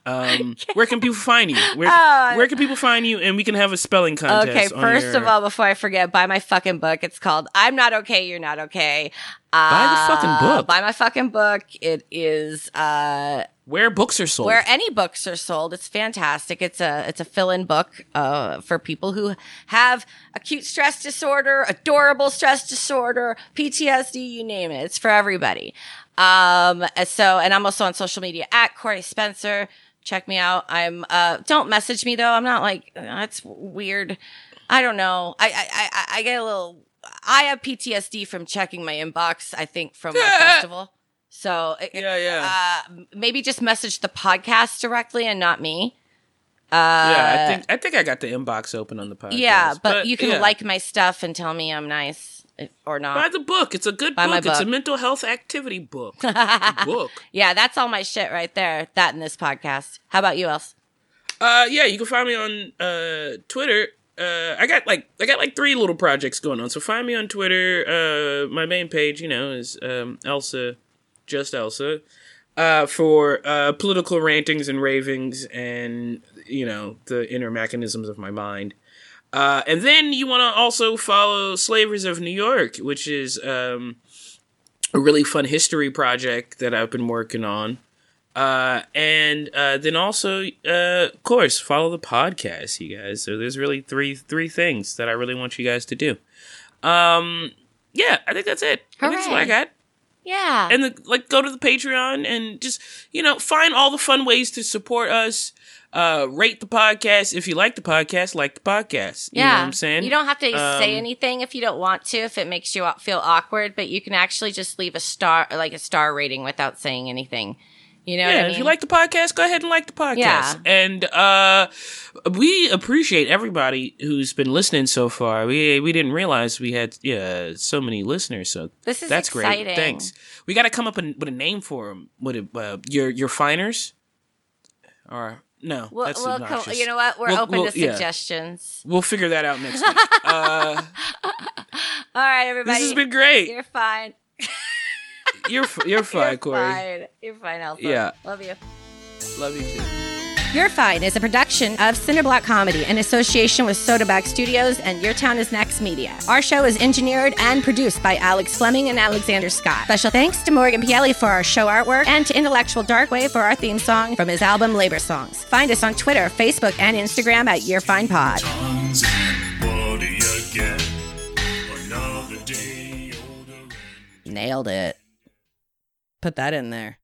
Um, where can people find you? Where, oh, where can people find you? And we can have a spelling contest. Okay, first on your... of all, before I forget, buy my fucking book. It's called I'm Not Okay, You're Not Okay. Uh, buy the fucking book. Buy my fucking book. It is... Uh, Where books are sold. Where any books are sold. It's fantastic. It's a it's a fill-in book uh, for people who have acute stress disorder, adorable stress disorder, P T S D, you name it. It's for everybody. Um, so, and I'm also on social media at Corey Spencer. Check me out. I'm, uh, don't message me though. I'm not like, that's weird. I don't know. I, I, I, I get a little, I have P T S D from checking my inbox, I think, from my festival. So yeah, yeah. Uh, maybe just message the podcast directly and not me. Uh, yeah, I think, I think I got the inbox open on the podcast. Yeah, but, but you can yeah. like my stuff and tell me I'm nice. Or not. Buy the book. It's a good Buy book. book. It's a mental health activity book. book. Yeah, that's all my shit right there. That and this podcast. How about you, Els? Uh, yeah, you can find me on uh, Twitter. Uh, I got like I got like three little projects going on. So find me on Twitter. Uh, my main page, you know, is um, Elsa, just Elsa, uh, for uh, political rantings and ravings, and you know the inner mechanisms of my mind. Uh, and then you want to also follow Slavers of New York, which is um, a really fun history project that I've been working on. Uh, and uh, then also, uh, of course, follow the podcast, you guys. So there's really three three things that I really want you guys to do. Um, yeah, I think that's it. Hooray. I think that's what I got. Yeah. And the, like, go to the Patreon and just, you know, find all the fun ways to support us. Uh, rate the podcast. If you like the podcast, like the podcast. Yeah. You know what I'm saying? You don't have to um, say anything if you don't want to, if it makes you feel awkward, but you can actually just leave a star, like a star rating without saying anything. You know yeah, what I mean? If you like the podcast, go ahead and like the podcast. Yeah. And uh, we appreciate everybody who's been listening so far. We we didn't realize we had yeah so many listeners. So this is that's exciting. Great. Thanks. We got to come up with a name for them. What uh, your your finers or. No, we'll, that's we'll co- You know what? We're we'll, open we'll, to suggestions. Yeah. We'll figure that out next week. Uh, All right, everybody. This has been great. You're fine. you're you're fine, you're Corey. Fine. You're fine, Alpha. Yeah. Love you. Love you, too. You're Fine is a production of Cinderblock Comedy in association with Soda Bag Studios and Your Town is Next Media. Our show is engineered and produced by Alex Fleming and Alexander Scott. Special thanks to Morgan Pieli for our show artwork and to Intellectual Dark Wave for our theme song from his album Labor Songs. Find us on Twitter, Facebook, and Instagram at You're Fine Pod. Nailed it. Put that in there.